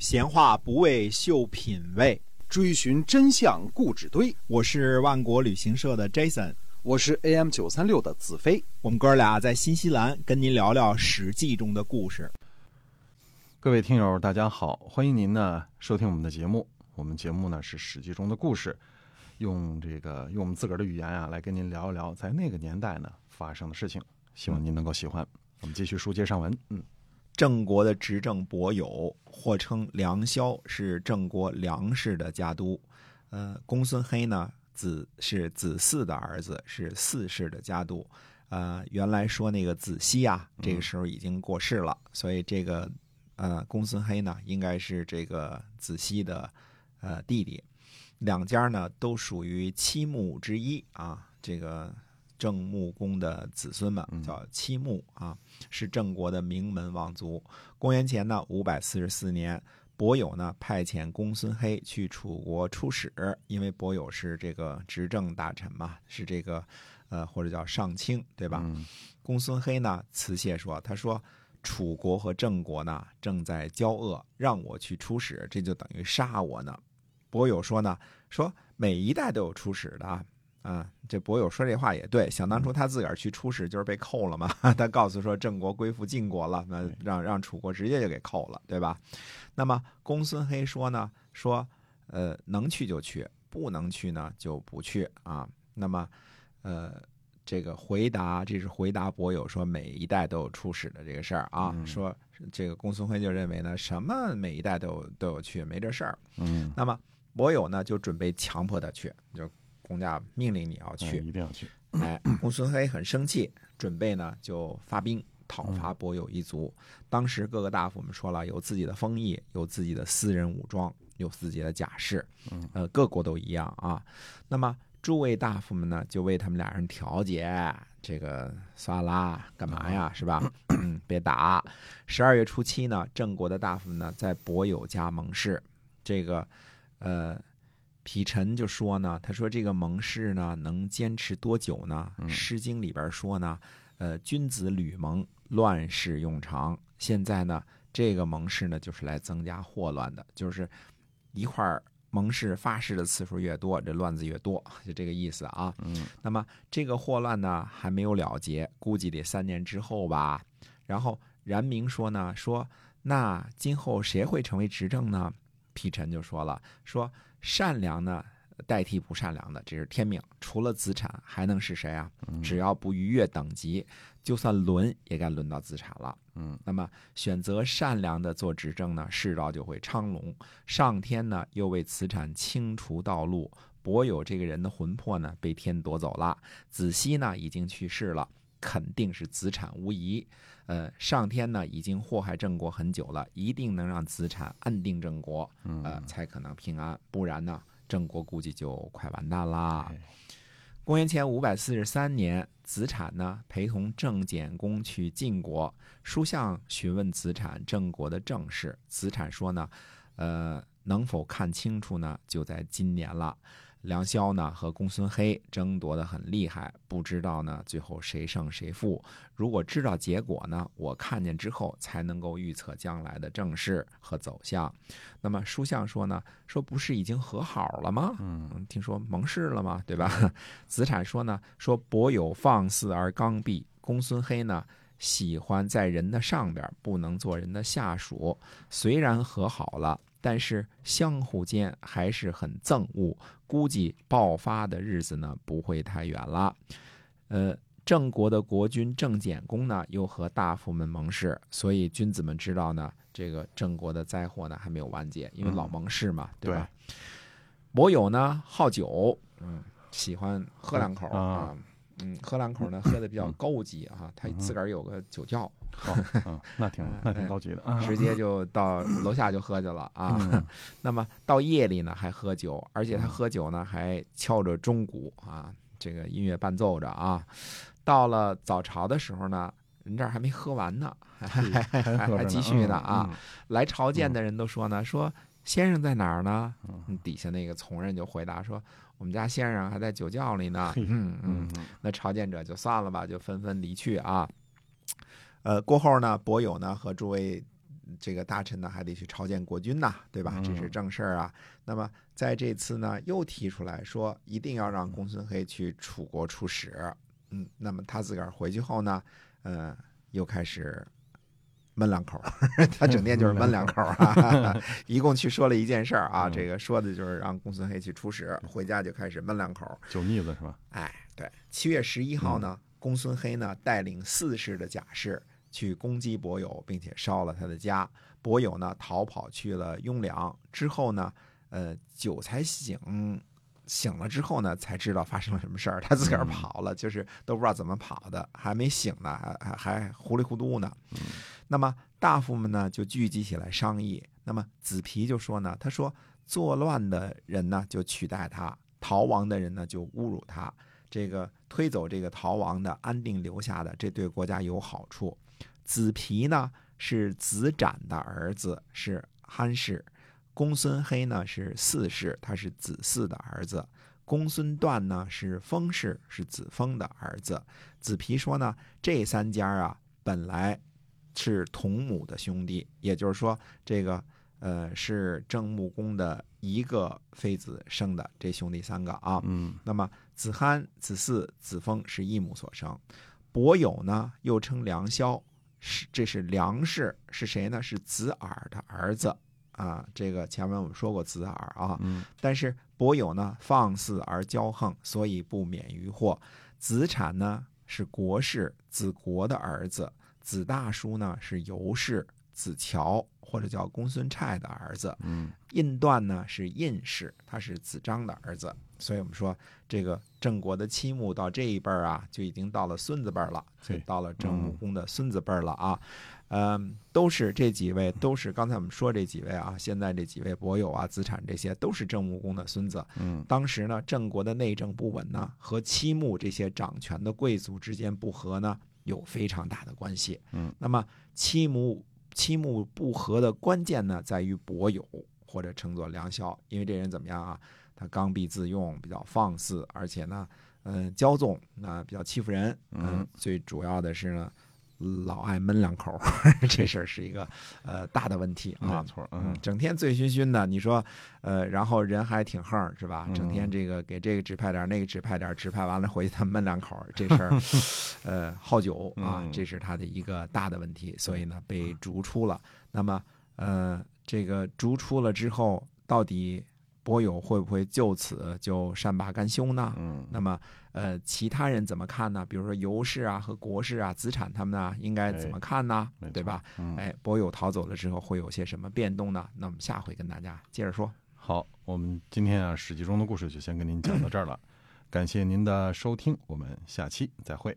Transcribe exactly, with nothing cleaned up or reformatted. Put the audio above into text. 闲话不为秀品味，追寻真相固执堆。我是万国旅行社的 Jason， 我是 A M 九三六 的子飞。我们哥俩在新西兰跟您聊聊《史记》中的故事。各位听友大家好，欢迎您呢收听我们的节目。我们节目呢是《史记》中的故事，用这个用我们自个儿的语言啊来跟您聊一聊在那个年代呢发生的事情，希望您能够喜欢。我们继续书接上文。嗯，郑国的执政伯友，或称梁萧，是郑国梁氏的家督。呃，公孙黑呢，子是子嗣的儿子，是嗣氏的家督。呃，原来说那个子西啊，这个时候已经过世了，嗯、所以这个呃公孙黑呢，应该是这个子西的呃弟弟。两家呢都属于七穆之一啊，这个。郑穆公的子孙们叫七穆啊，是郑国的名门望族。公元前呢五百四十四年，伯友呢派遣公孙黑去楚国出使，因为伯友是这个执政大臣嘛，是这个呃或者叫上卿，对吧？嗯、公孙黑呢辞谢说，他说楚国和郑国呢正在交恶，让我去出使，这就等于杀我呢。伯友说呢，说每一代都有出使的啊。啊，这伯友说这话也对，想当初他自个儿去出使就是被扣了嘛，他告诉说郑国归附晋国了，那让让楚国直接就给扣了，对吧？那么公孙黑说呢，说呃能去就去，不能去呢就不去啊。那么呃这个回答，这是回答伯友说每一代都有出使的这个事儿啊，嗯、说这个公孙黑就认为呢什么每一代都有都有去，没这事儿。嗯，那么伯友呢就准备强迫他去，就。公家命令你要去，嗯、一定要去。哎，公孙黑很生气，准备呢就发兵讨伐伯友一族。嗯、当时各个大夫我们说了，有自己的封邑，有自己的私人武装，有自己的甲士，呃，各国都一样啊。那么诸位大夫们呢，就为他们俩人调解，这个撒拉干嘛呀，是吧？嗯，别打。十二月初七呢，郑国的大夫们呢在伯友家盟誓，这个，呃。皮臣就说呢，他说这个盟誓呢能坚持多久呢？《诗经》里边说呢，呃，君子履盟，乱世用常。现在呢，这个盟誓呢就是来增加祸乱的，就是一块盟誓发誓的次数越多，这乱子越多，就这个意思啊。嗯、那么这个祸乱呢还没有了结，估计得三年之后吧。然后冉明说呢，说那今后谁会成为执政呢？皮臣就说了，说。善良呢代替不善良的，这是天命。除了子产还能是谁啊？只要不逾越等级，就算轮也该轮到子产了。嗯，那么选择善良的做执政呢，世道就会昌隆。上天呢又为子产清除道路，伯友这个人的魂魄呢被天夺走了。子西呢已经去世了，肯定是子产无疑。呃，上天呢已经祸害郑国很久了，一定能让子产安定郑国，呃，才可能平安。不然呢，郑国估计就快完蛋啦。公元前五百四十三年，子产呢陪同郑简公去晋国，书相询问子产郑国的政事。子产说呢，呃，能否看清楚呢？就在今年了。梁萧呢和公孙黑争夺得很厉害，不知道呢最后谁胜谁负。如果知道结果呢，我看见之后才能够预测将来的政事和走向。那么书相说呢，说不是已经和好了吗？嗯，听说盟誓了吗？对吧？子产说呢，说伯友放肆而刚愎，公孙黑呢喜欢在人的上边，不能做人的下属。虽然和好了。但是相互间还是很憎恶，估计爆发的日子呢不会太远了。呃，郑国的国君郑简公呢又和大夫们盟誓，所以君子们知道呢这个郑国的灾祸呢还没有完结，因为老盟誓嘛，嗯、对吧？伯友呢好酒，嗯，喜欢喝两口啊，嗯，喝两口呢喝的比较高级啊，他自个儿有个酒窖。好、哦，那挺那挺高级的、啊，直接就到楼下就喝去了啊。嗯、那么到夜里呢还喝酒，而且他喝酒呢还敲着钟鼓啊，这个音乐伴奏着啊。到了早朝的时候呢，人这儿还没喝完呢，还还还还继续呢啊。嗯、来朝见的人都说呢，说先生在哪儿呢？嗯、底下那个从人就回答说。我们家先生还在酒窖里呢，嗯嗯，那朝见者就算了吧，就纷纷离去啊。呃，过后呢，伯友呢和诸位这个大臣呢还得去朝见国君呐，对吧？这是正事儿啊。嗯、那么在这次呢，又提出来说，一定要让公孙黑去楚国出使。嗯，那么他自个儿回去后呢，嗯、呃，又开始闷两口，他整天就是闷两口啊。一共去说了一件事儿啊，嗯、这个说的就是让公孙黑去出使，回家就开始闷两口，酒腻子是吧？哎，对。七月十一号呢，嗯、公孙黑呢带领四世的甲士。去攻击伯友，并且烧了他的家。伯友呢逃跑去了雍凉，之后呢，呃，酒才醒，醒了之后呢，才知道发生了什么事儿。他自个儿跑了，就是都不知道怎么跑的，还没醒呢，还还糊里糊涂呢。那么大夫们呢就聚集起来商议。那么子皮就说呢，他说作乱的人呢就取代他，逃亡的人呢就侮辱他。这个推走这个逃亡的，安定留下的，这对国家有好处。子皮呢是子展的儿子，是憨氏；公孙黑呢是四氏，他是子嗣的儿子；公孙段呢是封氏，是子封的儿子。子皮说呢，这三家啊本来是同母的兄弟，也就是说，这个呃是郑穆公的一个妃子生的这兄弟三个啊。嗯，那么子憨、子嗣、子封是一母所生。伯友呢又称梁萧。是，这是梁氏，是谁呢？是子耳的儿子啊。这个前面我们说过子耳啊。嗯、但是伯友呢放肆而骄横，所以不免于祸。子产呢是国氏，子国的儿子。子大叔呢是尤氏，子乔或者叫公孙虿的儿子。嗯，印段呢是印氏，他是子张的儿子。所以我们说，这个郑国的七穆到这一辈儿啊，就已经到了孙子辈儿了，就到了郑穆公的孙子辈儿了啊。嗯，都是这几位，都是刚才我们说这几位啊，现在这几位伯友啊、子产这些，都是郑穆公的孙子。嗯，当时呢，郑国的内政不稳呢，和七穆这些掌权的贵族之间不和呢，有非常大的关系。嗯，那么七穆七穆不和的关键呢，在于伯友或者称作梁萧，因为这人怎么样啊？他刚愎自用，比较放肆，而且呢，嗯、呃，骄纵，那、呃、比较欺负人。嗯、呃，最主要的是呢，老爱闷两口，呵呵，这事儿是一个呃大的问题啊。没错，嗯，整天醉醺醺的，你说，呃，然后人还挺横，是吧？整天这个给这个指派点，那个指派点，指派完了回去他闷两口，这事儿，呃，好酒啊，这是他的一个大的问题，所以呢被逐出了。那么，呃，这个逐出了之后，到底伯友会不会就此就善罢甘休呢？嗯，那么呃，其他人怎么看呢？比如说尤氏啊和国氏啊、子产他们呢，应该怎么看呢？哎、对吧？嗯、哎，伯友逃走了之后会有些什么变动呢？那我们下回跟大家接着说。好，我们今天啊《史记》中的故事就先跟您讲到这儿了，感谢您的收听，我们下期再会。